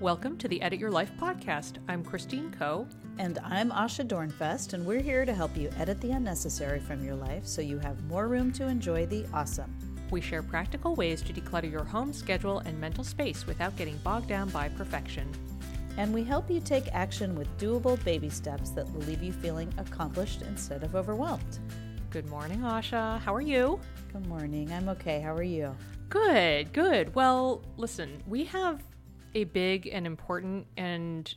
Welcome to the Edit Your Life Podcast. I'm Christine Koh. And I'm Asha Dornfest, and we're here to help you edit the unnecessary from your life so you have more room to enjoy the awesome. We share practical ways to declutter your home, schedule, and mental space without getting bogged down by perfection. And we help you take action with doable baby steps that will leave you feeling accomplished instead of overwhelmed. Good morning, Asha. How are you? Good morning. I'm okay. How are you? Good. Well, listen, we have a big and important and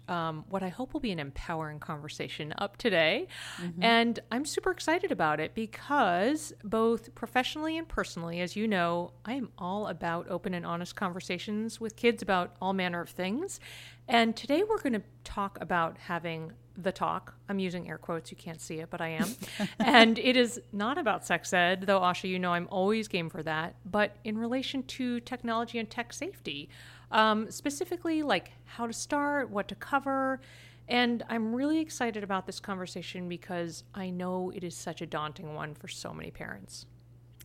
what I hope will be an empowering conversation up today. Mm-hmm. And I'm super excited about it because both professionally and personally, as you know, I am all about open and honest conversations with kids about all manner of things. And today we're going to talk about having the talk. I'm using air quotes. You can't see it, but I am. And it is not about sex ed, though, Asha, you know I'm always game for that, but in relation to technology and tech safety, specifically like how to start, what to cover. And I'm really excited about this conversation because I know it is such a daunting one for so many parents.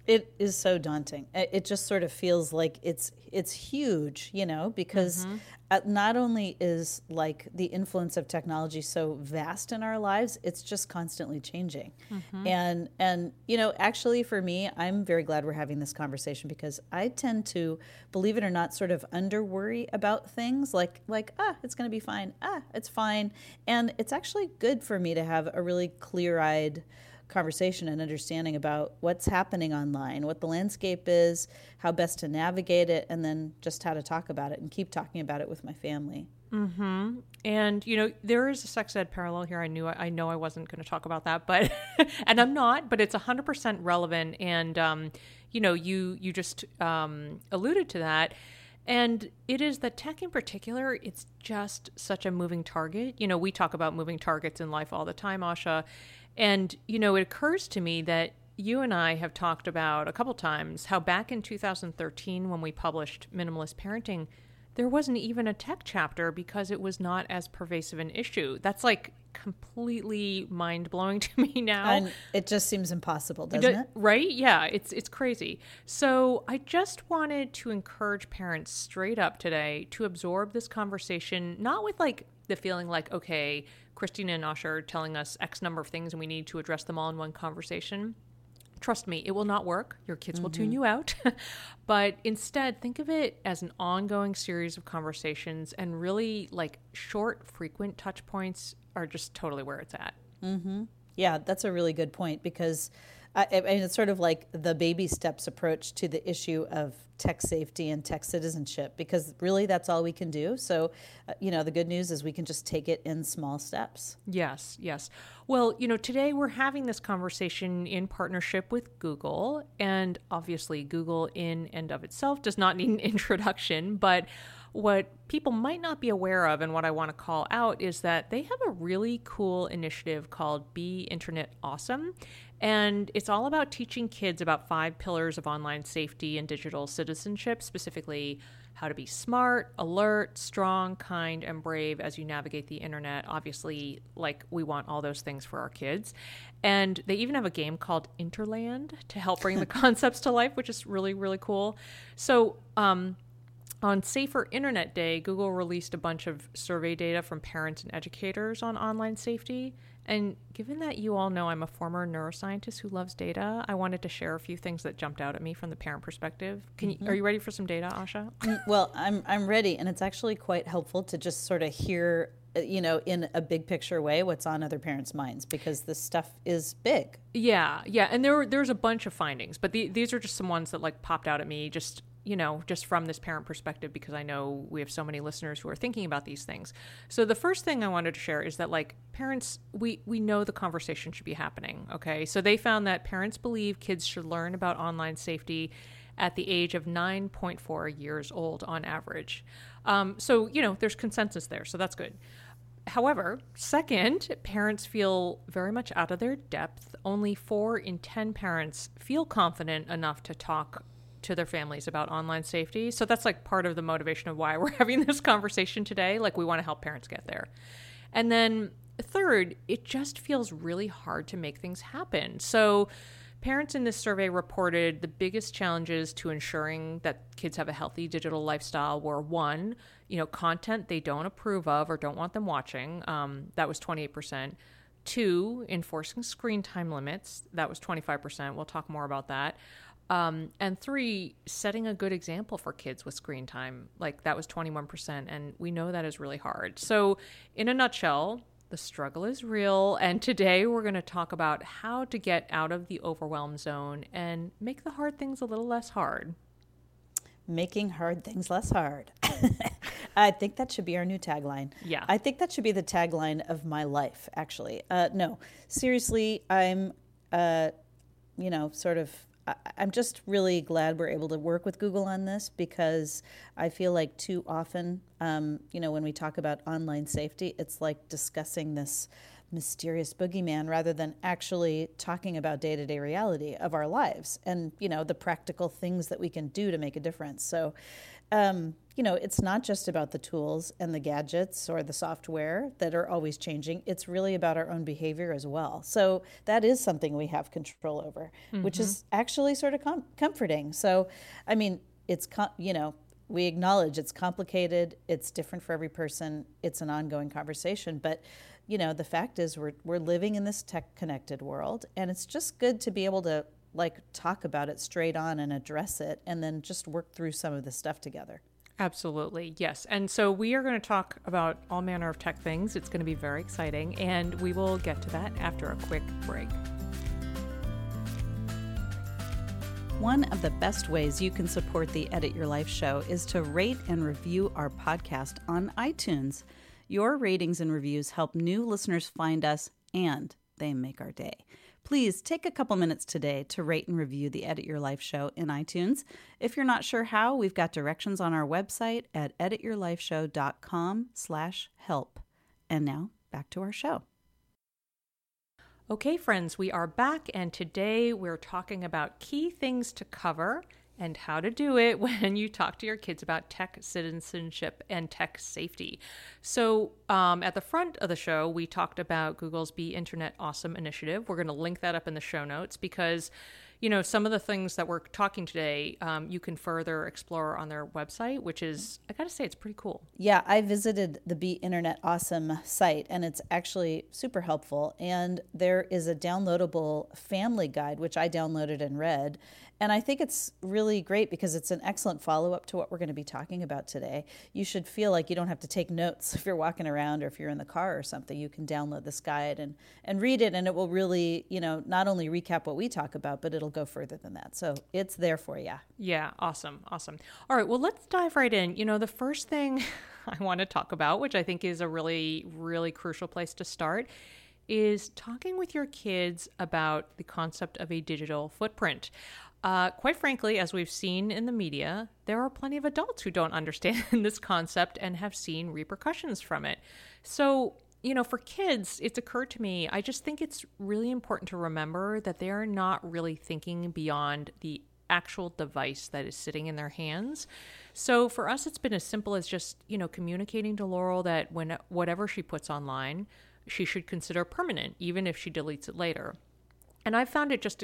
It is so daunting. It just sort of feels like it's huge, you know, because not only is like the influence of technology so vast in our lives, it's just constantly changing. Mm-hmm. And you know, actually for me, I'm very glad we're having this conversation because I tend to, believe it or not, sort of under-worry about things like it's going to be fine. It's fine. And it's actually good for me to have a really clear-eyed conversation and understanding about what's happening online, what the landscape is, how best to navigate it, and then just how to talk about it and keep talking about it with my family. Mm-hmm. And, you know, there is a sex ed parallel here. I know I wasn't going to talk about that, but, and I'm not, but it's 100% relevant. And, you know, you just alluded to that. And it is that tech in particular, it's just such a moving target. You know, we talk about moving targets in life all the time, Asha. And, you know, it occurs to me that you and I have talked about a couple times how back in 2013, when we published Minimalist Parenting, there wasn't even a tech chapter because it was not as pervasive an issue. That's like completely mind-blowing to me now. And it just seems impossible, doesn't it? Right? Yeah, it's crazy. So I just wanted to encourage parents straight up today to absorb this conversation, not with like the feeling like, okay, Christina and Asha are telling us X number of things and we need to address them all in one conversation. Trust me, it will not work. Your kids will tune you out. But instead, think of it as an ongoing series of conversations, and really like short, frequent touch points are just totally where it's at. Mm-hmm. Yeah, that's a really good point because I mean, it's sort of like the baby steps approach to the issue of tech safety and tech citizenship, because really that's all we can do. So, you know, the good news is we can just take it in small steps. Yes. Well, you know, today we're having this conversation in partnership with Google, and obviously Google in and of itself does not need an introduction, but what people might not be aware of and what I want to call out is that they have a really cool initiative called Be Internet Awesome. And it's all about teaching kids about 5 pillars of online safety and digital citizenship, specifically how to be smart, alert, strong, kind, and brave as you navigate the internet. Obviously, like, we want all those things for our kids. And they even have a game called Interland to help bring the concepts to life, which is really, really cool. So, on Safer Internet Day, Google released a bunch of survey data from parents and educators on online safety. And given that you all know I'm a former neuroscientist who loves data, I wanted to share a few things that jumped out at me from the parent perspective. Are you ready for some data, Asha? Well, I'm ready, and it's actually quite helpful to just sort of hear, you know, in a big picture way, what's on other parents' minds, because this stuff is big. Yeah, and there's a bunch of findings, but these are just some ones that like popped out at me, just, you know, just from this parent perspective, because I know we have so many listeners who are thinking about these things. So the first thing I wanted to share is that, like, parents, we know the conversation should be happening, okay? So they found that parents believe kids should learn about online safety at the age of 9.4 years old on average. So, you know, there's consensus there, so that's good. However, second, parents feel very much out of their depth. Only 4 in 10 parents feel confident enough to talk to their families about online safety. So that's like part of the motivation of why we're having this conversation today. Like, we want to help parents get there. And then third, it just feels really hard to make things happen. So Parents in this survey reported the biggest challenges to ensuring that kids have a healthy digital lifestyle were, one, content they don't approve of or don't want them watching. That was 28%. Two, enforcing screen time limits. That was 25%. We'll talk more about that. And three, setting a good example for kids with screen time. Like, that was 21%. And we know that is really hard. So in a nutshell, the struggle is real, and today we're going to talk about how to get out of the overwhelm zone and make the hard things a little less hard. Making hard things less hard. I think that should be our new tagline. Yeah. I think that should be the tagline of my life, actually. No, seriously, I'm, I'm just really glad we're able to work with Google on this, because I feel like too often, when we talk about online safety, it's like discussing this mysterious boogeyman rather than actually talking about day-to-day reality of our lives and, the practical things that we can do to make a difference. So, it's not just about the tools and the gadgets or the software that are always changing. It's really about our own behavior as well. So that is something we have control over, mm-hmm. which is actually sort of comforting. So, I mean, it's, we acknowledge it's complicated. It's different for every person. It's an ongoing conversation, but the fact is we're living in this tech-connected world, and it's just good to be able to, talk about it straight on and address it and then just work through some of this stuff together. Absolutely, yes. And so we are going to talk about all manner of tech things. It's going to be very exciting, and we will get to that after a quick break. One of the best ways you can support the Edit Your Life show is to rate and review our podcast on iTunes. Your ratings and reviews help new listeners find us, and they make our day. Please take a couple minutes today to rate and review the Edit Your Life show in iTunes. If you're not sure how, we've got directions on our website at edityourlifeshow.com/help. And now, back to our show. Okay, friends, we are back, and today we're talking about key things to cover and how to do it when you talk to your kids about tech citizenship and tech safety. So at the front of the show, we talked about Google's Be Internet Awesome initiative. We're going to link that up in the show notes because, some of the things that we're talking today, you can further explore on their website, which is, I got to say, it's pretty cool. Yeah, I visited the Be Internet Awesome site, and it's actually super helpful. And there is a downloadable family guide, which I downloaded and read. And I think it's really great because it's an excellent follow-up to what we're going to be talking about today. You should feel like you don't have to take notes if you're walking around or if you're in the car or something. You can download this guide and read it, and it will really, not only recap what we talk about, but it'll go further than that. So it's there for you. Yeah, awesome. All right, well, let's dive right in. The first thing I want to talk about, which I think is a really, really crucial place to start, is talking with your kids about the concept of a digital footprint. Quite frankly, as we've seen in the media, there are plenty of adults who don't understand this concept and have seen repercussions from it. So, for kids, it's occurred to me, I just think it's really important to remember that they are not really thinking beyond the actual device that is sitting in their hands. So for us, it's been as simple as just, communicating to Laurel that whatever she puts online, she should consider permanent, even if she deletes it later. And I found it just,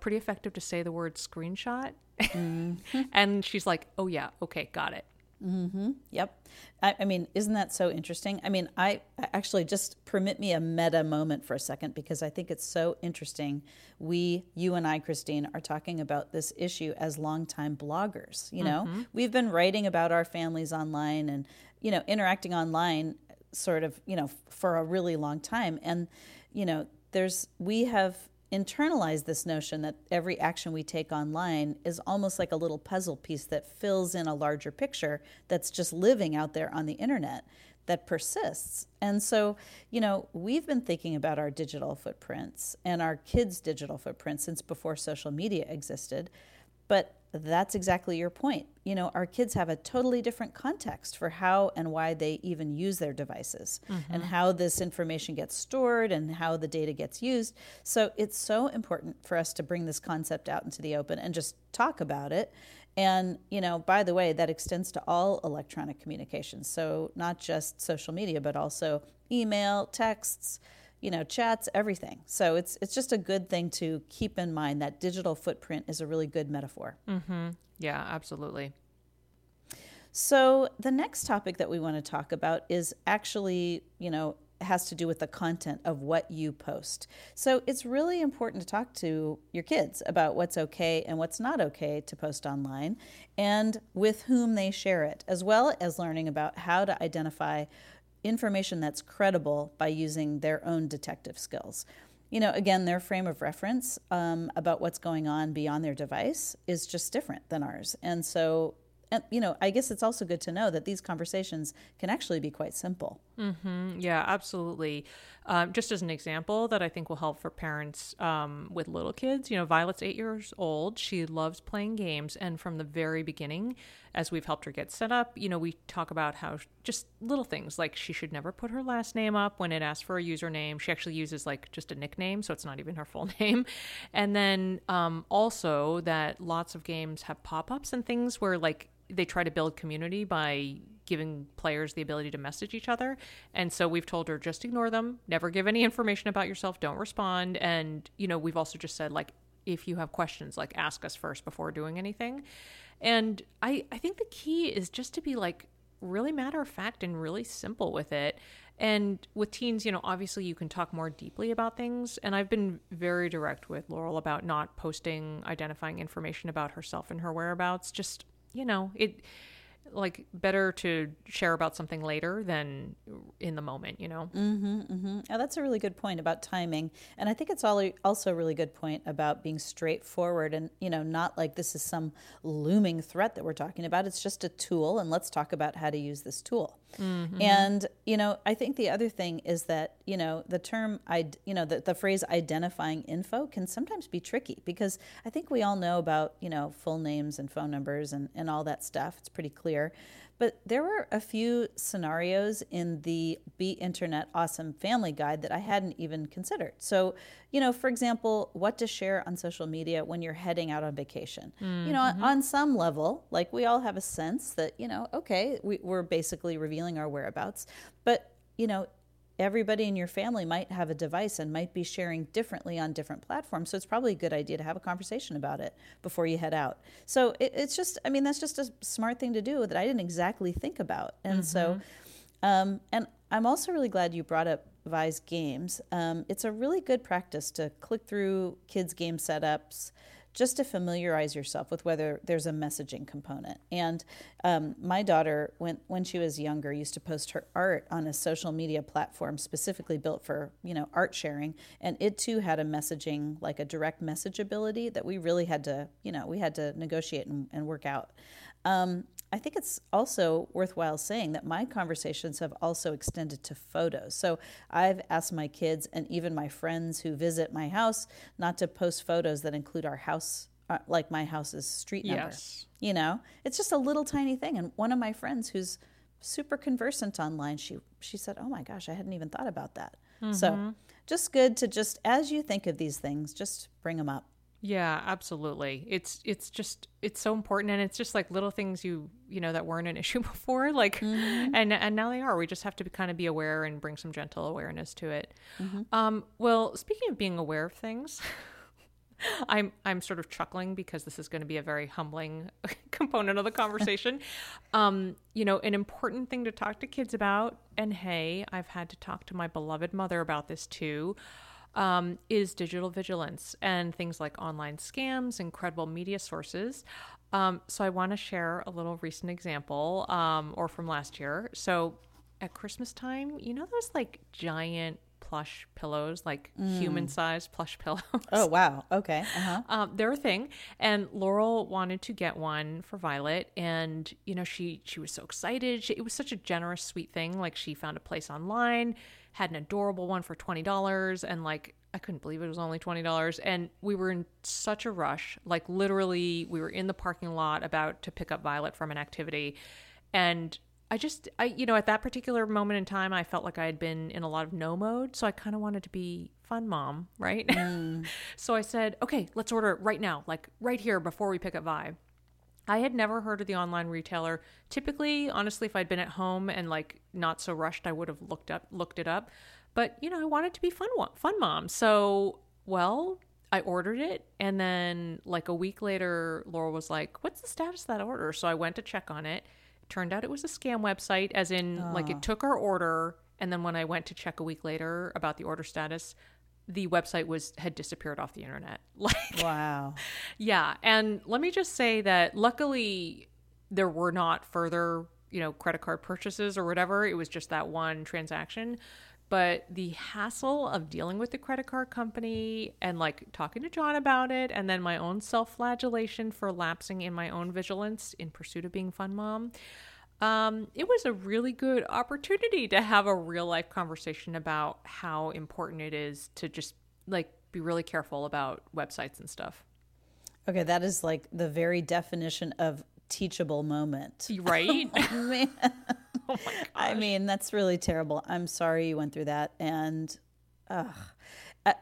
pretty effective to say the word screenshot. Mm-hmm. And she's like, oh, yeah, okay, got it. Mm-hmm. Yep. I mean, isn't that so interesting? I mean, I actually, just permit me a meta moment for a second, because I think it's so interesting. You and I, Christine, are talking about this issue as longtime bloggers. Mm-hmm. We've been writing about our families online and, interacting online sort of, for a really long time. And, we have internalized this notion that every action we take online is almost like a little puzzle piece that fills in a larger picture that's just living out there on the internet that persists. And so, we've been thinking about our digital footprints and our kids' digital footprints since before social media existed. But that's exactly your point. Our kids have a totally different context for how and why they even use their devices, mm-hmm. and how this information gets stored and how the data gets used. So it's so important for us to bring this concept out into the open and just talk about it. And, by the way, that extends to all electronic communications. So not just social media, but also email, texts, you know, chats, everything. So it's just a good thing to keep in mind that digital footprint is a really good metaphor. Mm-hmm. Yeah, absolutely. So the next topic that we want to talk about is actually, you know, has to do with the content of what you post. So it's really important to talk to your kids about what's okay and what's not okay to post online and with whom they share it, as well as learning about how to identify information that's credible by using their own detective skills. You know, again, their frame of reference about what's going on beyond their device is just different than ours. And so, you know, I guess it's also good to know that these conversations can actually be quite simple. Mm-hmm. Yeah, absolutely. Just as an example that I think will help for parents with little kids, you know, Violet's 8 years old. She loves playing games. And from the very beginning, as we've helped her get set up, you know, we talk about how just little things like she should never put her last name up when it asks for a username. She actually uses like just a nickname, so it's not even her full name. And then also that lots of games have pop-ups and things where like they try to build community by giving players the ability to message each other. And so we've told her, just ignore them, never give any information about yourself, don't respond. And, you know, we've also just said, like, if you have questions, like, ask us first before doing anything. And I think the key is just to be like really matter of fact and really simple with it. And with teens, you know, obviously you can talk more deeply about things. And I've been very direct with Laurel about not posting identifying information about herself and her whereabouts. Just, you know, it like better to share about something later than in the moment, you know? Mm-hmm, mm-hmm. Oh, that's a really good point about timing. And I think it's also a really good point about being straightforward and, you know, not like this is some looming threat that we're talking about. It's just a tool and let's talk about how to use this tool. Mm-hmm. And, you know, I think the other thing is that, you know, the term, the phrase identifying info can sometimes be tricky because I think we all know about, you know, full names and phone numbers and all that stuff. It's pretty clear. But there were a few scenarios in the Be Internet Awesome Family Guide that I hadn't even considered. So, you know, for example, what to share on social media when you're heading out on vacation. Mm-hmm. You know, on some level, like we all have a sense that, you know, okay, we're basically revealing our whereabouts. But, you know, everybody in your family might have a device and might be sharing differently on different platforms. So it's probably a good idea to have a conversation about it before you head out. So it's just, I mean, that's just a smart thing to do that I didn't exactly think about. And so, and I'm also really glad you brought up Vi's games. It's a really good practice to click through kids' game setups just to familiarize yourself with whether there's a messaging component. And my daughter, when she was younger, used to post her art on a social media platform specifically built for, you know, art sharing. And it too had a messaging, like a direct message ability that we really had to, you know, we had to negotiate and work out. I think it's also worthwhile saying that my conversations have also extended to photos. So I've asked my kids and even my friends who visit my house not to post photos that include our house, like my house's street number. Yes. You know, it's just a little tiny thing. And one of my friends who's super conversant online, she said, oh my gosh, I hadn't even thought about that. Mm-hmm. So just good to just, as you think of these things, just bring them up. Yeah, absolutely. It's so important. And it's just like little things you know, that weren't an issue before, like, and now they are. We just have to kind of be aware and bring some gentle awareness to it. Mm-hmm. Well, speaking of being aware of things, I'm sort of chuckling because this is going to be a very humbling component of the conversation. You know, an important thing to talk to kids about, and hey, I've had to talk to my beloved mother about this too, is digital vigilance and things like online scams and credible media sources. So I want to share a little recent example, or from last year. So at Christmas time, you know, those like giant plush pillows, like human-sized plush pillows. Oh, wow. Okay. Uh-huh. They're a thing. And Laurel wanted to get one for Violet. And, you know, she was so excited. It was such a generous, sweet thing. Like she found a place online, had an adorable one for $20. And like, I couldn't believe it was only $20. And we were in such a rush. Like literally we were in the parking lot about to pick up Violet from an activity. And I you know, at that particular moment in time, I felt like I had been in a lot of no mode. So I kind of wanted to be fun mom, right? Mm. So I said, okay, let's order it right now, like right here before we pick up Vi. I had never heard of the online retailer. Typically, honestly, if I'd been at home and like not so rushed, I would have looked it up. But, you know, I wanted to be fun mom. So, well, I ordered it. And then like a week later, Laurel was like, what's the status of that order? So I went to check on it. It turned out it was a scam website, as in like it took our order. And then when I went to check a week later about the order status, the website had disappeared off the internet. Like, wow. Yeah. And let me just say that luckily there were not further, you know, credit card purchases or whatever. It was just that one transaction. But the hassle of dealing with the credit card company and like talking to John about it, and then my own self-flagellation for lapsing in my own vigilance in pursuit of being fun mom, it was a really good opportunity to have a real life conversation about how important it is to just like be really careful about websites and stuff. Okay, that is like the very definition of teachable moment. Right? Oh, man. Oh my gosh. I mean, that's really terrible. I'm sorry you went through that. And,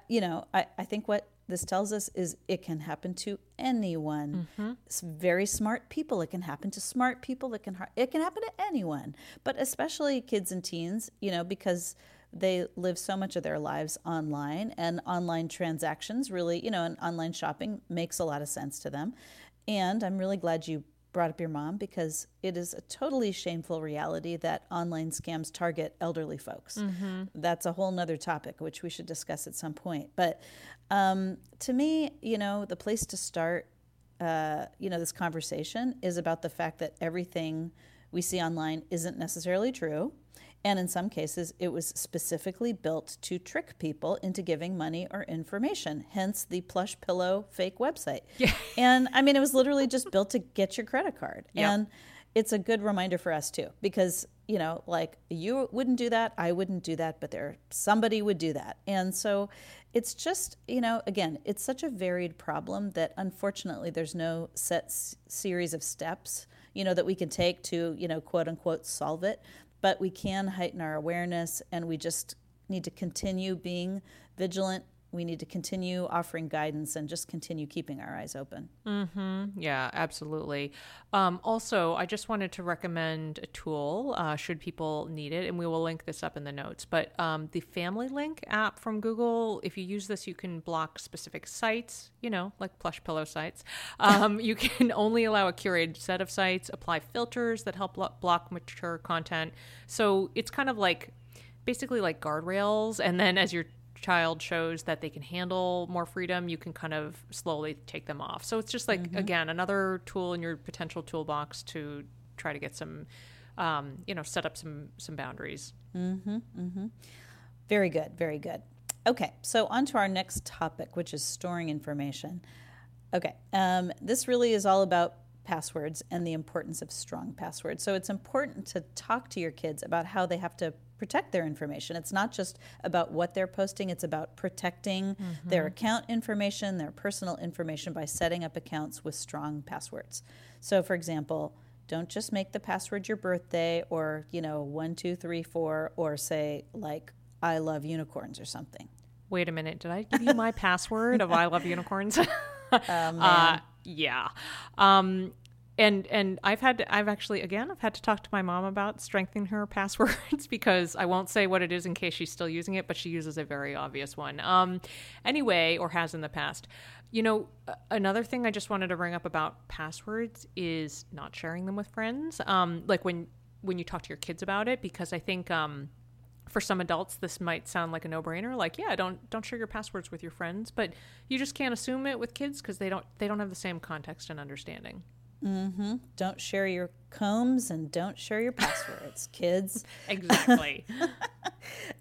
you know, I think what this tells us is it can happen to anyone. Mm-hmm. It's very smart people. It can happen to smart people. It can happen to anyone, but especially kids and teens, you know, because they live so much of their lives online, and online transactions really, you know, and online shopping makes a lot of sense to them. And I'm really glad you brought up your mom, because it is a totally shameful reality that online scams target elderly folks. Mm-hmm. That's a whole nother topic, which we should discuss at some point. But to me, you know, the place to start, you know, this conversation is about the fact that everything we see online isn't necessarily true. And in some cases, it was specifically built to trick people into giving money or information, hence the plush pillow fake website. Yeah. And I mean, it was literally just built to get your credit card. Yep. And it's a good reminder for us too, because, you know, like you wouldn't do that, I wouldn't do that, but somebody would do that. And so it's just, you know, again, it's such a varied problem that unfortunately there's no set series of steps, you know, that we can take to, you know, quote unquote, solve it. But we can heighten our awareness, and we just need to continue being vigilant. We need to continue offering guidance and just continue keeping our eyes open. Mm-hmm. Yeah, absolutely. Also, I just wanted to recommend a tool should people need it, and we will link this up in the notes. But the Family Link app from Google, if you use this, you can block specific sites, you know, like plush pillow sites. You can only allow a curated set of sites, apply filters that help block mature content. So it's kind of like basically like guardrails. And then as you're child shows that they can handle more freedom, you can kind of slowly take them off. So it's just like, mm-hmm. again, another tool in your potential toolbox to try to get some, you know, set up some boundaries. Mm-hmm, mm-hmm. Very good. Very good. Okay. So on to our next topic, which is storing information. Okay. This really is all about passwords and the importance of strong passwords. So it's important to talk to your kids about how they have to protect their information. It's not just about what they're posting. It's about protecting mm-hmm. their account information, their personal information, by setting up accounts with strong passwords. So for example, don't just make the password your birthday, or, you know, 1, 2, 3, 4, or say like, I love unicorns or something. Wait a minute. Did I give you my password of I love unicorns? Yeah. And I've had to talk to my mom about strengthening her passwords, because I won't say what it is in case she's still using it, but she uses a very obvious one. Anyway, or has in the past. You know, another thing I just wanted to bring up about passwords is not sharing them with friends. Like when you talk to your kids about it, because I think, for some adults, this might sound like a no-brainer, like, yeah, don't share your passwords with your friends, but you just can't assume it with kids because they don't have the same context and understanding. Mm-hmm. Don't share your combs and don't share your passwords, kids. Exactly.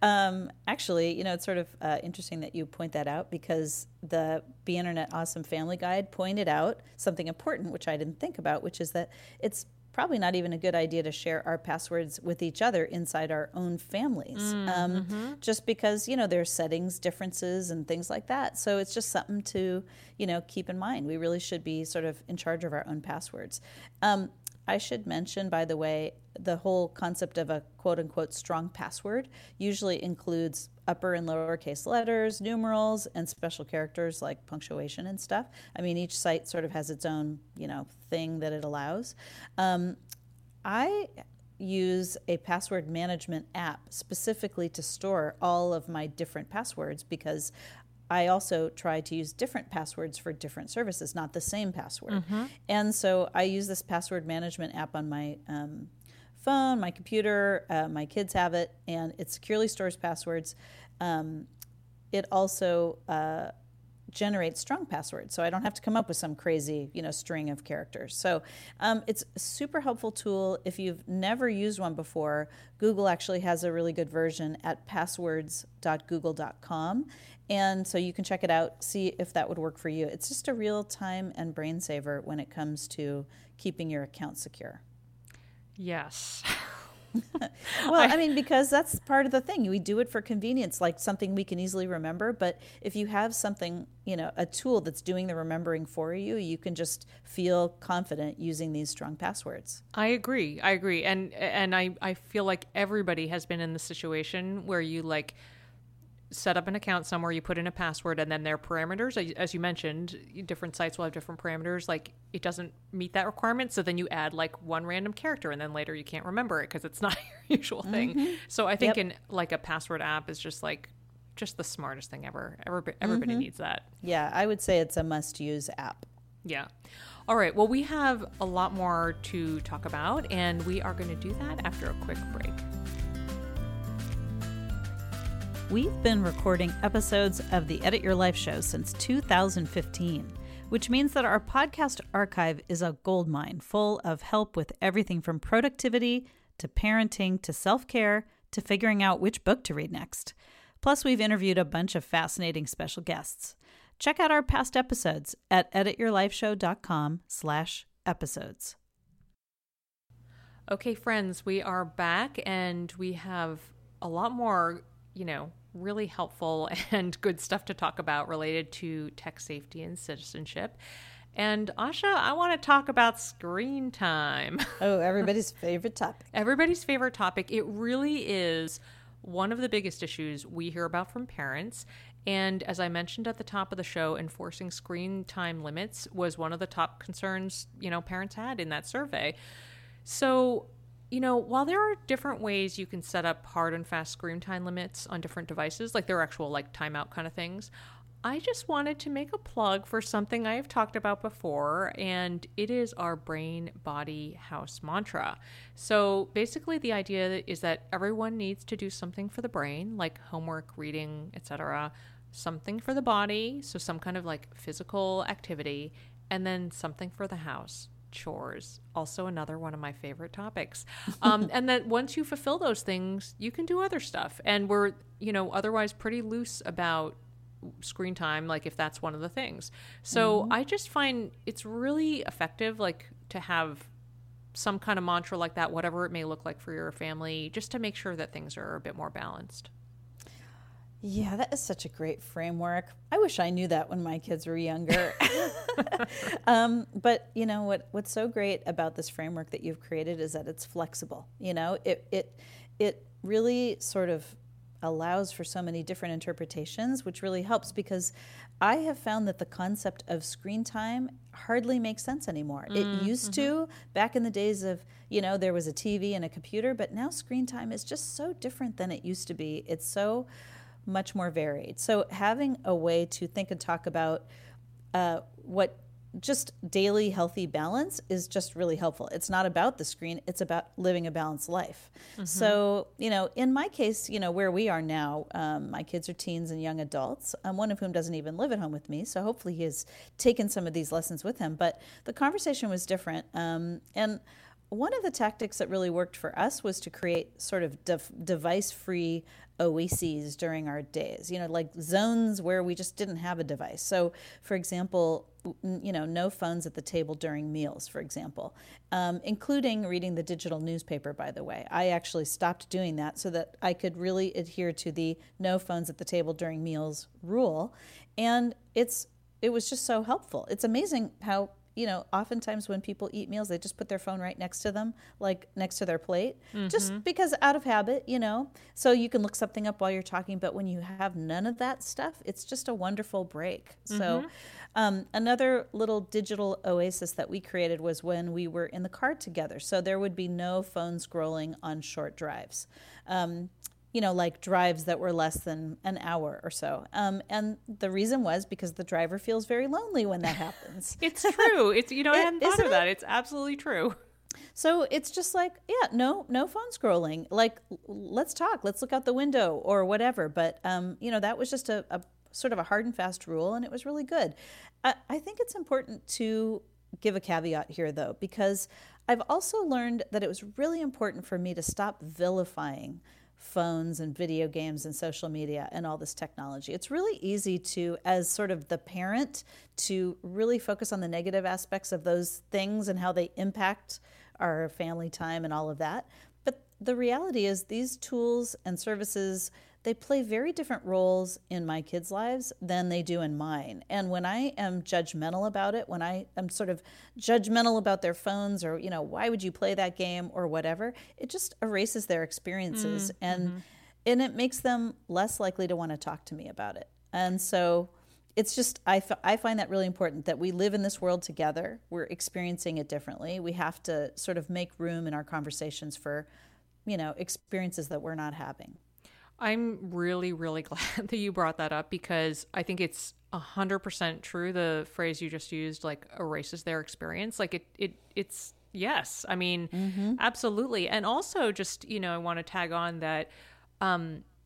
Actually, you know, it's sort of interesting that you point that out, because the Be Internet Awesome Family Guide pointed out something important, which I didn't think about, which is that it's probably not even a good idea to share our passwords with each other inside our own families, mm-hmm. just because, you know, there's settings differences and things like that. So it's just something to, you know, keep in mind. We really should be sort of in charge of our own passwords. I should mention, by the way, the whole concept of a quote unquote strong password usually includes upper and lowercase letters, numerals, and special characters like punctuation and stuff. I mean, each site sort of has its own, you know, thing that it allows. I use a password management app specifically to store all of my different passwords, because I also try to use different passwords for different services, not the same password. Mm-hmm. And so I use this password management app on my phone, my computer. My kids have it, and it securely stores passwords. It also generates strong passwords, so I don't have to come up with some crazy, string of characters. So it's a super helpful tool. If you've never used one before, Google actually has a really good version at passwords.google.com. And so you can check it out, see if that would work for you. It's just a real time and brain saver when it comes to keeping your account secure. Yes. Well, because that's part of the thing. We do it for convenience, like something we can easily remember. But if you have something, a tool that's doing the remembering for you, you can just feel confident using these strong passwords. I agree. And I feel like everybody has been in the situation where you set up an account somewhere, you put in a password, and then their parameters, as you mentioned, different sites will have different parameters. It doesn't meet that requirement, so then you add one random character, and then later you can't remember it because it's not your usual thing. Mm-hmm. So I think a password app is just the smartest thing ever. Everybody mm-hmm. needs that. Yeah, I would say it's a must-use app. Yeah. All right. Well, we have a lot more to talk about, and we are going to do that after a quick break. We've been recording episodes of the Edit Your Life show since 2015, which means that our podcast archive is a goldmine full of help with everything from productivity to parenting to self-care to figuring out which book to read next. Plus, we've interviewed a bunch of fascinating special guests. Check out our past episodes at edityourlifeshow.com/episodes. Okay, friends, we are back, and we have a lot more really helpful and good stuff to talk about related to tech safety and citizenship. And Asha, I want to talk about screen time. Oh, everybody's favorite topic. Everybody's favorite topic. It really is one of the biggest issues we hear about from parents. And as I mentioned at the top of the show, enforcing screen time limits was one of the top concerns, parents had in that survey. So while there are different ways you can set up hard and fast screen time limits on different devices, there are actual timeout kind of things, I just wanted to make a plug for something I've talked about before, and it is our brain, body, house mantra. So basically the idea is that everyone needs to do something for the brain, like homework, reading, etc., something for the body, so some kind of physical activity, and then something for the house. Chores, also another one of my favorite topics. And that once you fulfill those things, you can do other stuff. And we're, otherwise pretty loose about screen time, if that's one of the things. So mm-hmm. I just find it's really effective, to have some kind of mantra like that, whatever it may look like for your family, just to make sure that things are a bit more balanced. Yeah, that is such a great framework. I wish I knew that when my kids were younger. But what's so great about this framework that you've created is that it's flexible. It really sort of allows for so many different interpretations, which really helps, because I have found that the concept of screen time hardly makes sense anymore. Mm-hmm. It used to, back in the days of, there was a TV and a computer, but now screen time is just so different than it used to be. It's so much more varied. So having a way to think and talk about what just daily healthy balance is just really helpful. It's not about the screen. It's about living a balanced life. Mm-hmm. So, in my case, where we are now, my kids are teens and young adults, one of whom doesn't even live at home with me. So hopefully he has taken some of these lessons with him. But the conversation was different. And one of the tactics that really worked for us was to create sort of device-free oases during our days, zones where we just didn't have a device. So, for example, no phones at the table during meals, for example, including reading the digital newspaper, by the way. I actually stopped doing that so that I could really adhere to the no phones at the table during meals rule. And it was just so helpful. It's amazing how you know, oftentimes when people eat meals, they just put their phone right next to them, like next to their plate, mm-hmm. just because out of habit, you know, so you can look something up while you're talking. But when you have none of that stuff, it's just a wonderful break. Mm-hmm. So another little digital oasis that we created was when we were in the car together. So there would be no phone scrolling on short drives. You know, like drives that were less than an hour or so. And the reason was because the driver feels very lonely when that happens. It's true. It's, you know, I hadn't thought of that. It's absolutely true. So it's just like, yeah, no phone scrolling. Like, let's talk, let's look out the window or whatever. But, you know, that was just a sort of a hard and fast rule, and it was really good. I think it's important to give a caveat here, though, because I've also learned that it was really important for me to stop vilifying phones and video games and social media and all this technology. It's really easy to, as sort of the parent, to really focus on the negative aspects of those things and how they impact our family time and all of that. But the reality is these tools and services, they play very different roles in my kids' lives than they do in mine. And when I am judgmental about it, when I am sort of judgmental about their phones or, you know, why would you play that game or whatever, it just erases their experiences. Mm-hmm. And it makes them less likely to want to talk to me about it. And so it's just, I find that really important that we live in this world together. We're experiencing it differently. We have to sort of make room in our conversations for, you know, experiences that we're not having. I'm really, really glad that you brought that up, because I think it's 100% true. The phrase you just used, like, erases their experience. Like it's yes. I mean, mm-hmm. absolutely. And also just, you know, I want to tag on that,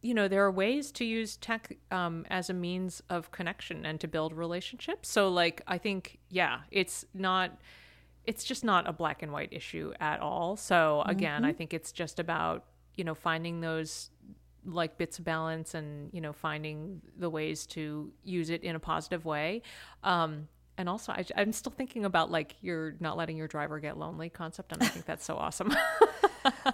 you know, there are ways to use tech as a means of connection and to build relationships. So like, I think, yeah, it's just not a black and white issue at all. So again, mm-hmm. I think it's just about, you know, finding those like bits of balance and, you know, finding the ways to use it in a positive way. And also I'm still thinking about like you're not letting your driver get lonely concept. And I think that's so awesome.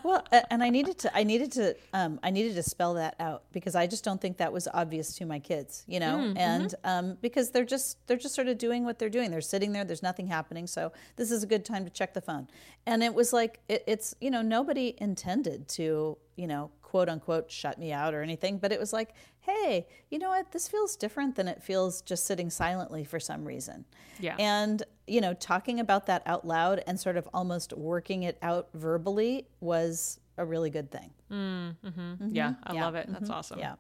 Well, and I needed to spell that out, because I just don't think that was obvious to my kids, you know, mm-hmm. and because they're just sort of doing what they're doing. They're sitting there, there's nothing happening. So this is a good time to check the phone. And it was like, it's, you know, nobody intended to, you know, quote unquote, shut me out or anything. But it was like, hey, you know what? This feels different than it feels just sitting silently for some reason. Yeah. And, you know, talking about that out loud and sort of almost working it out verbally was a really good thing. Mm-hmm. Mm-hmm. Yeah. I love it. That's mm-hmm. awesome. Yeah.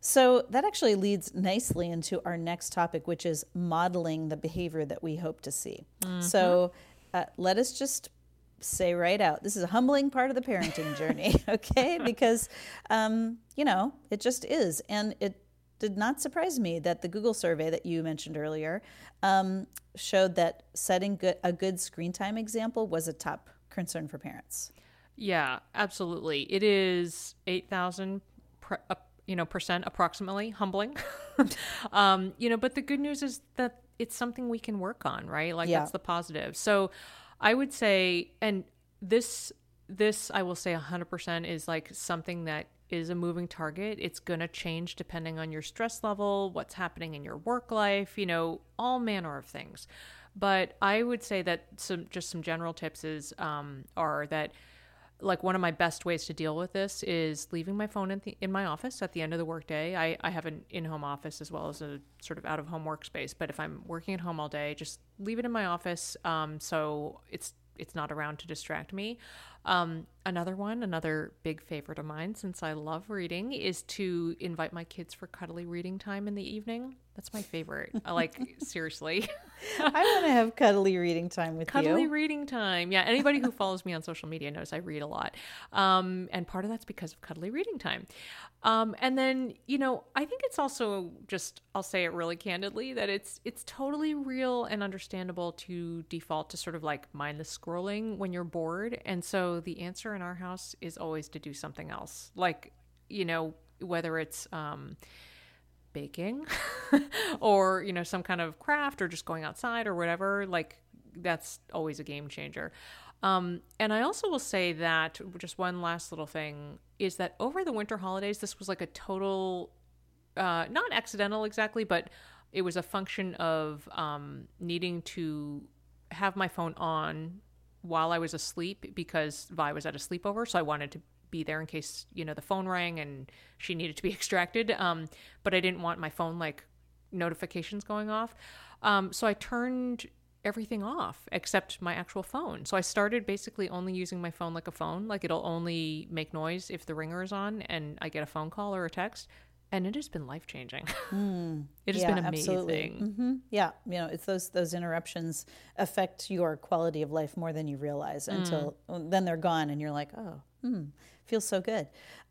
So that actually leads nicely into our next topic, which is modeling the behavior that we hope to see. Mm-hmm. So let us just say right out, this is a humbling part of the parenting journey, okay? Because, you know, it just is. And it did not surprise me that the Google survey that you mentioned earlier showed that setting a good screen time example was a top concern for parents. Yeah, absolutely. It is 8,000 percent approximately, humbling. You know, but the good news is that it's something we can work on, right? Like that's the positive. So I would say, and this I will say 100% is like something that is a moving target. It's going to change depending on your stress level, what's happening in your work life, you know, all manner of things. But I would say that some general tips are that, like, one of my best ways to deal with this is leaving my phone in my office at the end of the workday. I have an in-home office as well as a sort of out-of-home workspace. But if I'm working at home all day, just leave it in my office so it's not around to distract me. Another big favorite of mine, since I love reading, is to invite my kids for cuddly reading time in the evening. That's my favorite. Like, seriously. I want to have cuddly reading time with you. Cuddly reading time. Yeah. Anybody who follows me on social media knows I read a lot. And part of that's because of cuddly reading time. And then, you know, I think it's also just, I'll say it really candidly, that it's totally real and understandable to default to sort of like mindless scrolling when you're bored. And so the answer in our house is always to do something else. Like, you know, whether it's, baking or, you know, some kind of craft or just going outside or whatever, like that's always a game changer. And I also will say that just one last little thing is that over the winter holidays, this was like a total, not accidental exactly, but it was a function of needing to have my phone on while I was asleep because Vi was at a sleepover, so I wanted to be there in case, you know, the phone rang and she needed to be extracted. But I didn't want my phone like notifications going off. So I turned everything off except my actual phone. So I started basically only using my phone like a phone. Like it'll only make noise if the ringer is on and I get a phone call or a text. And it has been life-changing. It has been amazing. Absolutely. Mm-hmm. Yeah. You know, it's those interruptions affect your quality of life more than you realize until then they're gone and you're like, oh, feels so good.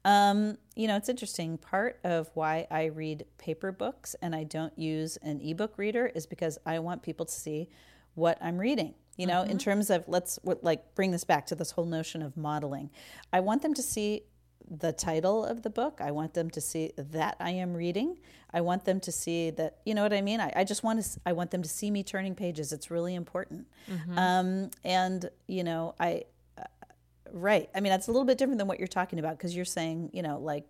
You know, it's interesting. Part of why I read paper books and I don't use an ebook reader is because I want people to see what I'm reading. You know, in terms of let's bring this back to this whole notion of modeling. I want them to see the title of the book. I want them to see that I am reading. I want them to see that, you know what I mean? I want them to see me turning pages. It's really important. And you know, right. I mean, that's a little bit different than what you're talking about. 'Cause you're saying, you know, like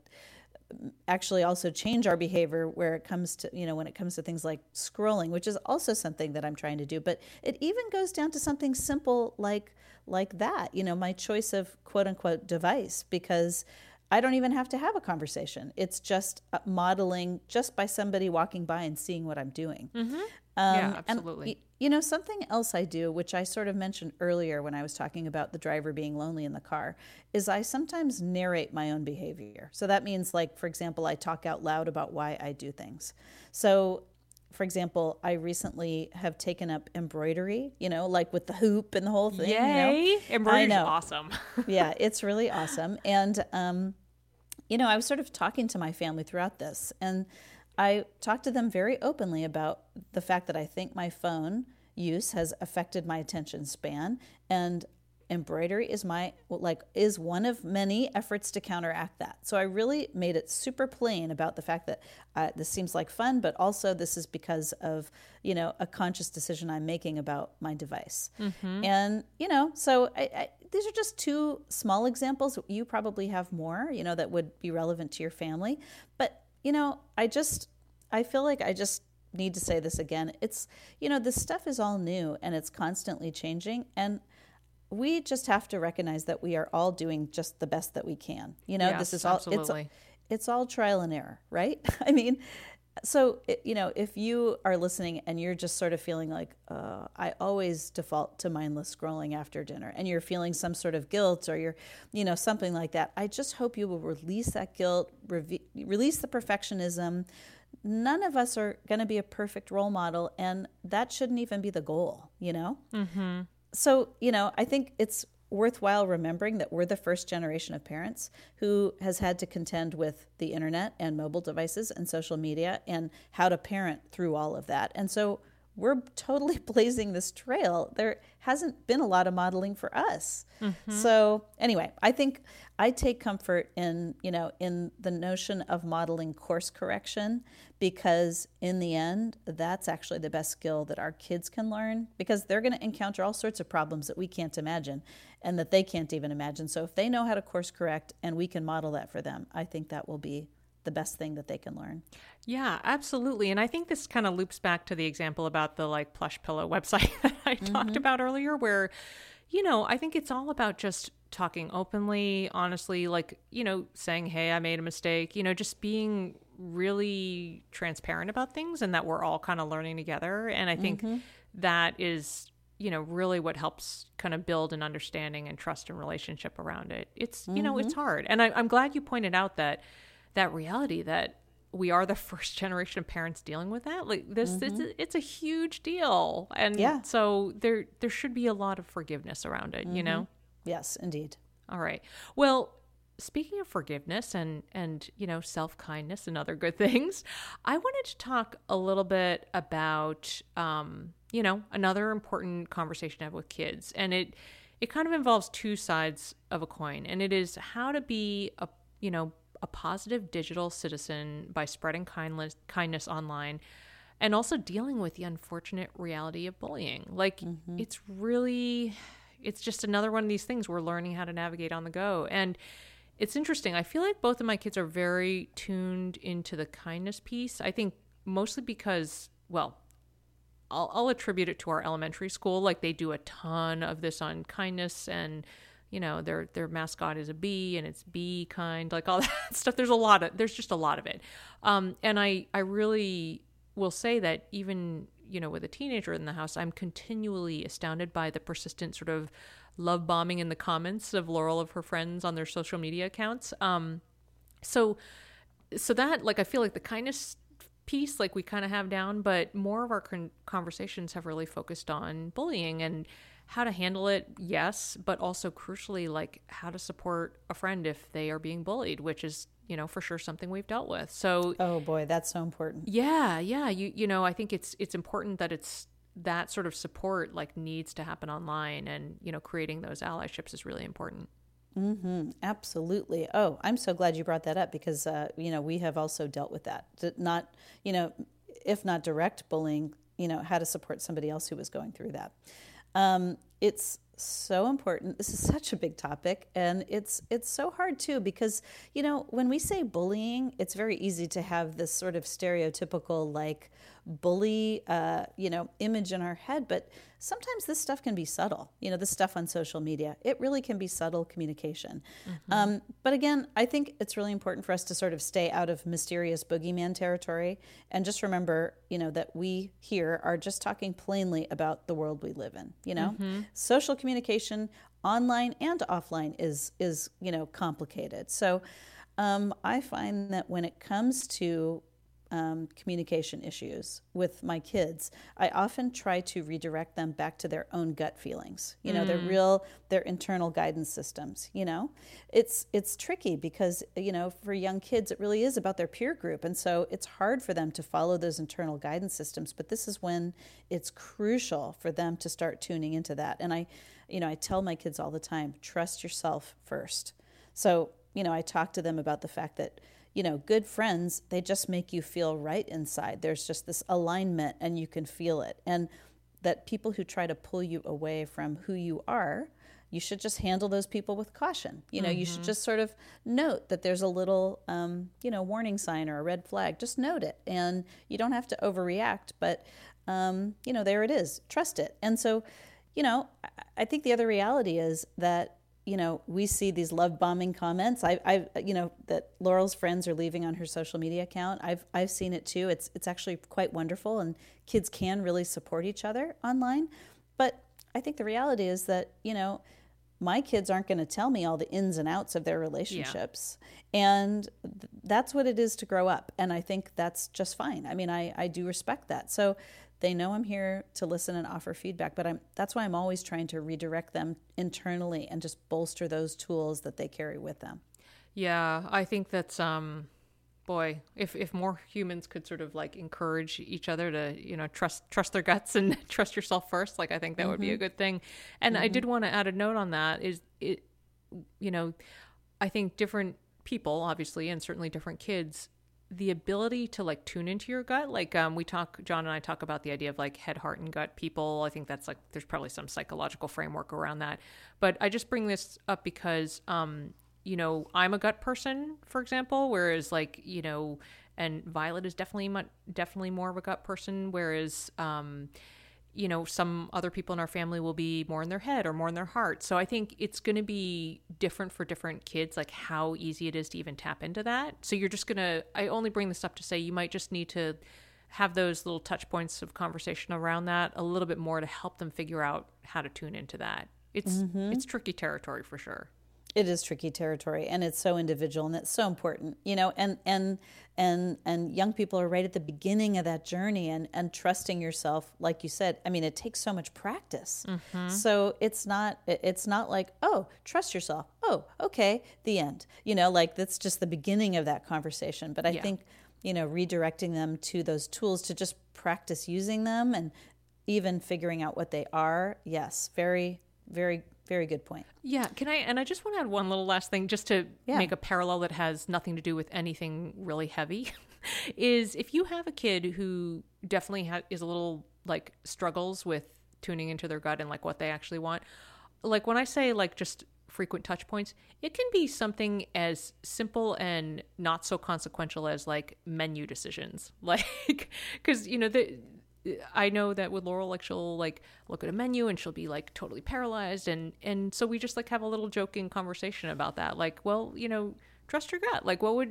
actually also change our behavior where it comes to, you know, when it comes to things like scrolling, which is also something that I'm trying to do, but it even goes down to something simple like that, you know, my choice of quote unquote device, because I don't even have to have a conversation. It's just modeling just by somebody walking by and seeing what I'm doing. Yeah, absolutely. And, you know, something else I do, which I sort of mentioned earlier when I was talking about the driver being lonely in the car, is I sometimes narrate my own behavior. So that means, like, for example, I talk out loud about why I do things. So, for example, I recently have taken up embroidery, you know, like with the hoop and the whole thing. Yay! You know? Embroidery's awesome. Yeah, it's really awesome. And, you know, I was sort of talking to my family throughout this, and I talked to them very openly about the fact that I think my phone use has affected my attention span, and embroidery is is one of many efforts to counteract that. So I really made it super plain about the fact that this seems like fun, but also this is because of, you know, a conscious decision I'm making about my device. And, you know, so these are just two small examples. You probably have more, you know, that would be relevant to your family. But, you know, I feel like I just need to say this again. It's, you know, this stuff is all new and it's constantly changing, and we just have to recognize that we are all doing just the best that we can. You know, yes, this is all, it's all trial and error, right? I mean, so, you know, if you are listening and you're just sort of feeling like, I always default to mindless scrolling after dinner, and you're feeling some sort of guilt or you're, you know, something like that, I just hope you will release that guilt, release the perfectionism. None of us are going to be a perfect role model, and that shouldn't even be the goal, you know? So, you know, I think it's worthwhile remembering that we're the first generation of parents who has had to contend with the internet and mobile devices and social media and how to parent through all of that. And so we're totally blazing this trail. There hasn't been a lot of modeling for us. So anyway, I think I take comfort in, you know, in the notion of modeling course correction, because in the end, that's actually the best skill that our kids can learn, because they're going to encounter all sorts of problems that we can't imagine and that they can't even imagine. So if they know how to course correct and we can model that for them, I think that will be the best thing that they can learn. Yeah, absolutely. And I think this kind of loops back to the example about the like plush pillow website that I talked about earlier, where, you know, I think it's all about just talking openly, honestly, like, you know, saying, hey, I made a mistake, you know, just being really transparent about things, and that we're all kind of learning together. And I think that is, you know, really what helps kind of build an understanding and trust and relationship around it. It's, you know, it's hard. And I'm glad you pointed out that reality that we are the first generation of parents dealing with that. Like this, it's a huge deal. And so there should be a lot of forgiveness around it, you know? Yes, indeed. All right. Well, speaking of forgiveness and, you know, self-kindness and other good things, I wanted to talk a little bit about, you know, another important conversation I have with kids. And it kind of involves two sides of a coin, and it is how to be a positive digital citizen by spreading kindness online, and also dealing with the unfortunate reality of bullying. Like it's just another one of these things we're learning how to navigate on the go. And it's interesting. I feel like both of my kids are very tuned into the kindness piece. I think mostly because, well, I'll attribute it to our elementary school. Like, they do a ton of this on kindness, and you know, their mascot is a bee, and it's bee kind, like all that stuff. There's just a lot of it. And I really will say that even, you know, with a teenager in the house, I'm continually astounded by the persistent sort of love bombing in the comments of Laurel, of her friends on their social media accounts. So that, like, I feel like the kindness piece, like, we kind of have down, but more of our conversations have really focused on bullying and how to handle it, yes, but also crucially, like, how to support a friend if they are being bullied, which is, you know, for sure something we've dealt with. So, oh boy, that's so important. Yeah. You know, I think it's important that it's that sort of support, like, needs to happen online, and, you know, creating those allyships is really important. Mm-hmm. Absolutely. Oh, I'm so glad you brought that up, because, you know, we have also dealt with that. Not, you know, if not direct bullying, you know, how to support somebody else who was going through that. It's so important. This is such a big topic, and it's so hard too, because, you know, when we say bullying, it's very easy to have this sort of stereotypical, like, bully, you know, image in our head, but sometimes this stuff can be subtle. You know, this stuff on social media, it really can be subtle communication. Mm-hmm. But again, I think it's really important for us to sort of stay out of mysterious boogeyman territory, and just remember, you know, that we here are just talking plainly about the world we live in. You know, mm-hmm. Social communication, online and offline, is, you know, complicated. So I find that when it comes to communication issues with my kids, I often try to redirect them back to their own gut feelings, you know, their internal guidance systems. You know, it's tricky because, you know, for young kids, it really is about their peer group. And so it's hard for them to follow those internal guidance systems, but this is when it's crucial for them to start tuning into that. And I tell my kids all the time, trust yourself first. So, you know, I talk to them about the fact that, you know, good friends, they just make you feel right inside. There's just this alignment, and you can feel it. And that people who try to pull you away from who you are, you should just handle those people with caution. You know, mm-hmm. You should just sort of note that there's a little, you know, warning sign or a red flag. Just note it. And you don't have to overreact, but, you know, there it is. Trust it. And so, you know, I think the other reality is that, you know, we see these love bombing comments. I, you know, that Laurel's friends are leaving on her social media account. I've seen it too. It's actually quite wonderful, and kids can really support each other online. But I think the reality is that, you know, my kids aren't going to tell me all the ins and outs of their relationships. Yeah. And that's what it is to grow up. And I think that's just fine. I mean, I do respect that. So they know I'm here to listen and offer feedback, but that's why I'm always trying to redirect them internally and just bolster those tools that they carry with them. Yeah, I think that's, boy, if more humans could sort of, like, encourage each other to, you know, trust their guts and trust yourself first, like, I think that mm-hmm. would be a good thing. And mm-hmm. I did want to add a note on that is, it, you know, I think different people, obviously, and certainly different kids, the ability to, like, tune into your gut. Like, John and I talk about the idea of, like, head, heart, and gut people. I think that's, like, there's probably some psychological framework around that. But I just bring this up because, you know, I'm a gut person, for example, whereas, like, you know, and Violet is definitely more of a gut person, whereas, you know, some other people in our family will be more in their head or more in their heart. So I think it's going to be different for different kids, like how easy it is to even tap into that. So you're just going to, I only bring this up to say you might just need to have those little touch points of conversation around that a little bit more to help them figure out how to tune into that. It's tricky territory for sure. It is tricky territory, and it's so individual, and it's so important, you know, and young people are right at the beginning of that journey, and trusting yourself, like you said, I mean, it takes so much practice. Mm-hmm. So it's not like, oh, trust yourself. Oh, okay. The end, you know, like that's just the beginning of that conversation. But I think, you know, redirecting them to those tools to just practice using them and even figuring out what they are. Yes. Very, very very good point. Yeah. I just want to add one little last thing just to make a parallel that has nothing to do with anything really heavy is if you have a kid who definitely is a little like struggles with tuning into their gut and like what they actually want. Like when I say like just frequent touch points, it can be something as simple and not so consequential as like menu decisions. Like, cause you know, I know that with Laurel, like, she'll like look at a menu and she'll be like totally paralyzed. And so we just like have a little joking conversation about that. Like, well, you know, trust your gut. Like, what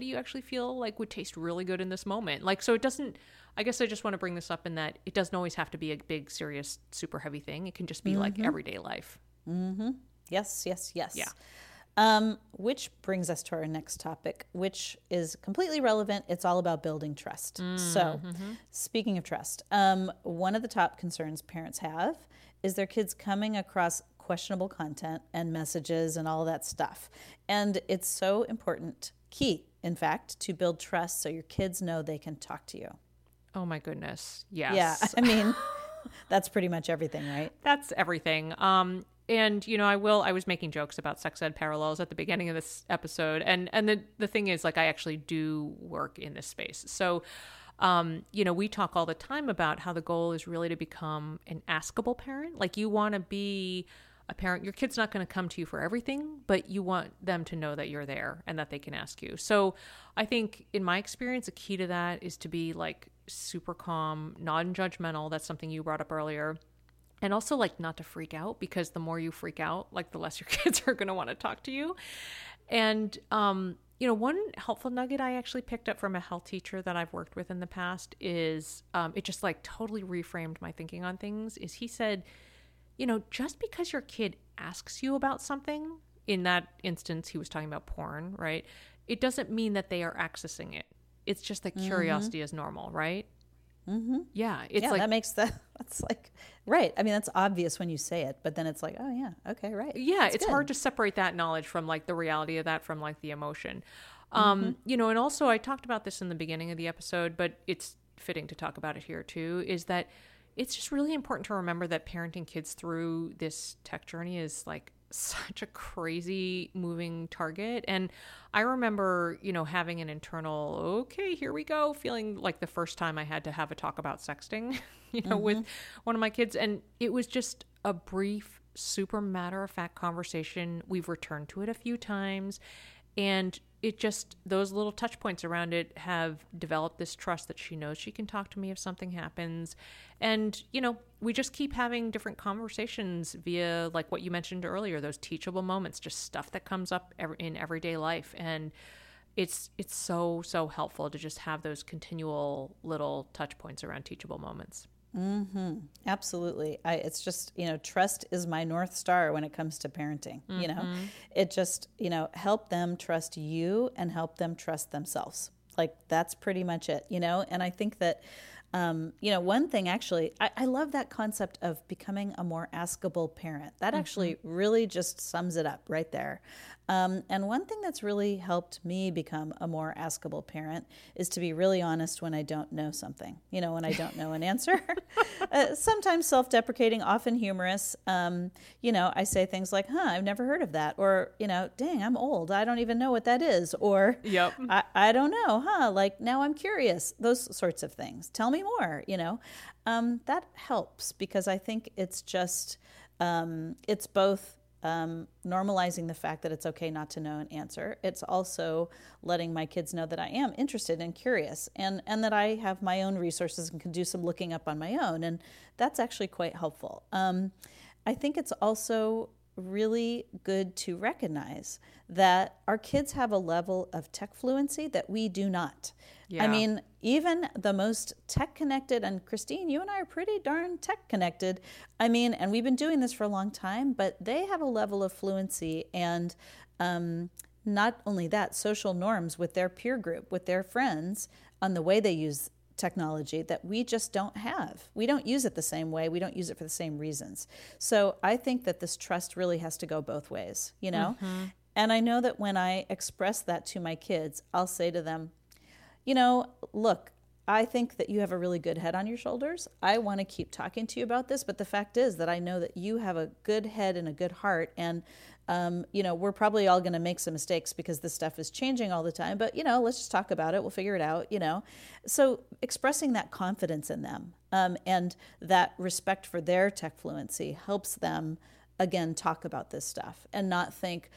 do you actually feel like would taste really good in this moment? Like, so it doesn't, I guess I just want to bring this up in that it doesn't always have to be a big, serious, super heavy thing. It can just be like everyday life. Mm-hmm. Yes, yes, yes. Yeah. Which brings us to our next topic, which is completely relevant. It's all about building trust. So speaking of trust, one of the top concerns parents have is their kids coming across questionable content and messages and all that stuff. And it's so important, key, in fact, to build trust so your kids know they can talk to you. Oh my goodness. Yes. Yeah. I mean, that's pretty much everything, right? That's everything. And, you know, I was making jokes about sex ed parallels at the beginning of this episode. And the thing is, like, I actually do work in this space. So, you know, we talk all the time about how the goal is really to become an askable parent. Like, you want to be a parent, your kid's not going to come to you for everything, but you want them to know that you're there and that they can ask you. So I think in my experience, a key to that is to be like super calm, non-judgmental. That's something you brought up earlier. And also, like, not to freak out, because the more you freak out, like, the less your kids are going to want to talk to you. And, you know, one helpful nugget I actually picked up from a health teacher that I've worked with in the past is, it just like totally reframed my thinking on things, is he said, you know, just because your kid asks you about something, in that instance, he was talking about porn, right? It doesn't mean that they are accessing it. It's just that curiosity is normal, right? Mm-hmm. Yeah. It's like, that's like, right. I mean, that's obvious when you say it, but then it's like, oh yeah. Okay. Right. Yeah. That's it's good. Hard to separate that knowledge from like the reality of that, from like the emotion. You know, and also I talked about this in the beginning of the episode, but it's fitting to talk about it here too, is that it's just really important to remember that parenting kids through this tech journey is like such a crazy moving target. And I remember, you know, having an internal, okay, here we go, feeling like the first time I had to have a talk about sexting, you know, with one of my kids. And it was just a brief, super matter-of-fact conversation. We've returned to it a few times. And it just, those little touch points around it have developed this trust that she knows she can talk to me if something happens. And, you know, we just keep having different conversations via like what you mentioned earlier, those teachable moments, just stuff that comes up in everyday life. And it's so, so helpful to just have those continual little touch points around teachable moments. Absolutely. It's just, you know, trust is my North Star when it comes to parenting. You know, it just, you know, help them trust you and help them trust themselves. Like, that's pretty much it, you know? And I think that, you know, one thing actually, I love that concept of becoming a more askable parent. That actually really just sums it up right there. And one thing that's really helped me become a more askable parent is to be really honest when I don't know something, you know, when I don't know an answer, sometimes self-deprecating, often humorous. You know, I say things like, huh, I've never heard of that. Or, you know, dang, I'm old. I don't even know what that is. Or I don't know, huh? Like, now I'm curious, those sorts of things. Tell me more, you know, that helps, because I think it's just, it's both, normalizing the fact that it's okay not to know an answer. It's also letting my kids know that I am interested and curious, and that I have my own resources and can do some looking up on my own. And that's actually quite helpful. I think it's also really good to recognize that our kids have a level of tech fluency that we do not. Yeah. I mean, even the most tech connected, and Christine, you and I are pretty darn tech connected. I mean, and we've been doing this for a long time, but they have a level of fluency and, not only that, social norms with their peer group, with their friends, on the way they use technology that we just don't have. We don't use it the same way. We don't use it for the same reasons. So I think that this trust really has to go both ways, you know? And I know that when I express that to my kids, I'll say to them, you know, look, I think that you have a really good head on your shoulders. I want to keep talking to you about this, but the fact is that I know that you have a good head and a good heart, and you know, we're probably all going to make some mistakes because this stuff is changing all the time, but, you know, let's just talk about it. We'll figure it out, you know. So expressing that confidence in them, and that respect for their tech fluency helps them, again, talk about this stuff and not think,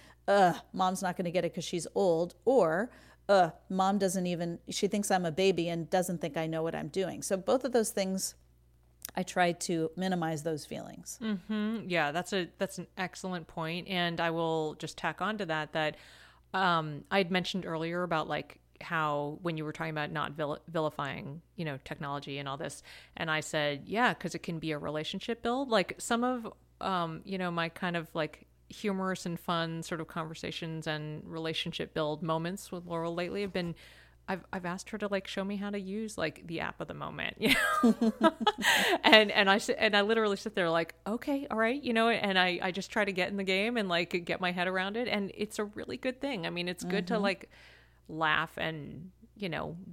mom's not going to get it because she's old, or mom doesn't even, she thinks I'm a baby and doesn't think I know what I'm doing. So both of those things, I try to minimize those feelings. Mm-hmm. Yeah, that's an excellent point. And I will just tack on to that I had mentioned earlier about like how when you were talking about not vilifying, technology and all this. And I said, yeah, because it can be a relationship build. Like some of, my kind of like humorous and fun sort of conversations and relationship build moments with Laurel lately have been, I've asked her to like show me how to use like the app of the moment, and I literally sit there like, okay, all right, and I just try to get in the game and like get my head around it, and it's a really good thing. I mean, it's good to like laugh and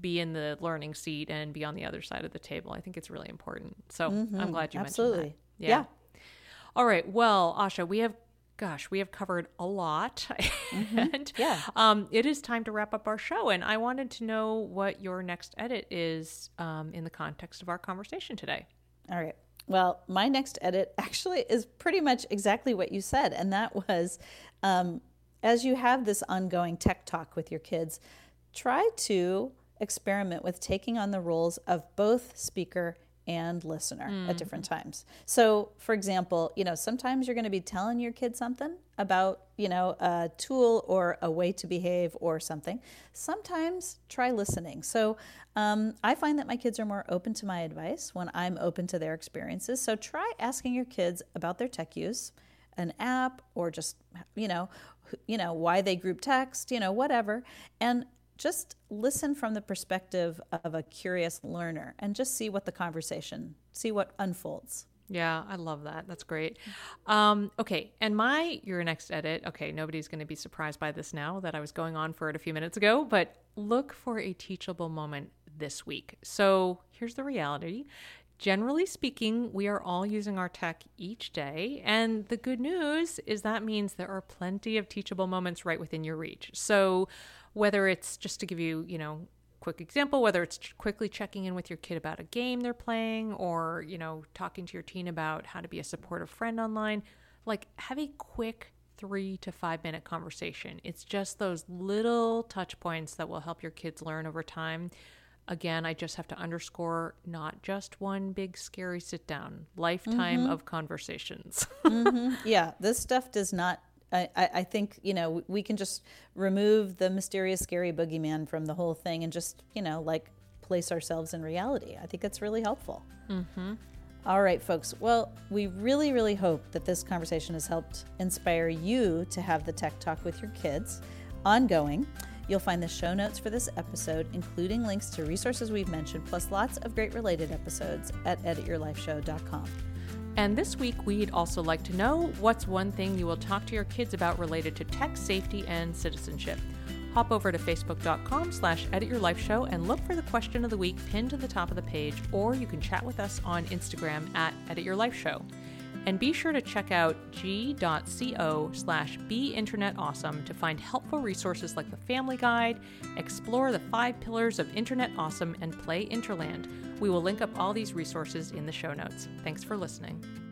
be in the learning seat and be on the other side of the table. I think it's really important. So I'm glad you mentioned that. Yeah. All right. Well, Asha, we have covered a lot. And it is time to wrap up our show. And I wanted to know what your next edit is in the context of our conversation today. All right. Well, my next edit actually is pretty much exactly what you said. And that was, as you have this ongoing tech talk with your kids, try to experiment with taking on the roles of both speaker and listener at different times. So for example, sometimes you're going to be telling your kid something about, a tool or a way to behave or something. Sometimes try listening. So I find that my kids are more open to my advice when I'm open to their experiences. So try asking your kids about their tech use, an app, or just, why they group text, whatever. And just listen from the perspective of a curious learner and just see what the conversation, see what unfolds. Yeah, I love that. That's great. Okay. And your next edit. Okay. Nobody's going to be surprised by this now that I was going on for it a few minutes ago, but look for a teachable moment this week. So here's the reality. Generally speaking, we are all using our tech each day, and the good news is that means there are plenty of teachable moments right within your reach. So whether it's, just to give you, quick example, whether it's quickly checking in with your kid about a game they're playing or, talking to your teen about how to be a supportive friend online, like have a quick 3 to 5 minute conversation. It's just those little touch points that will help your kids learn over time. Again, I just have to underscore, not just one big scary sit down, lifetime of conversations. Yeah, this stuff does not, I think, we can just remove the mysterious scary boogeyman from the whole thing and just, place ourselves in reality. I think that's really helpful. All right, folks. Well, we really, really hope that this conversation has helped inspire you to have the tech talk with your kids ongoing. You'll find the show notes for this episode, including links to resources we've mentioned, plus lots of great related episodes at edityourlifeshow.com. And this week, we'd also like to know what's one thing you will talk to your kids about related to tech, safety, and citizenship. Hop over to facebook.com/edityourlifeshow and look for the question of the week pinned to the top of the page, or you can chat with us on Instagram at edityourlifeshow. And be sure to check out g.co/beinternetawesome to find helpful resources like the Family Guide, explore the 5 pillars of Internet Awesome, and play Interland. We will link up all these resources in the show notes. Thanks for listening.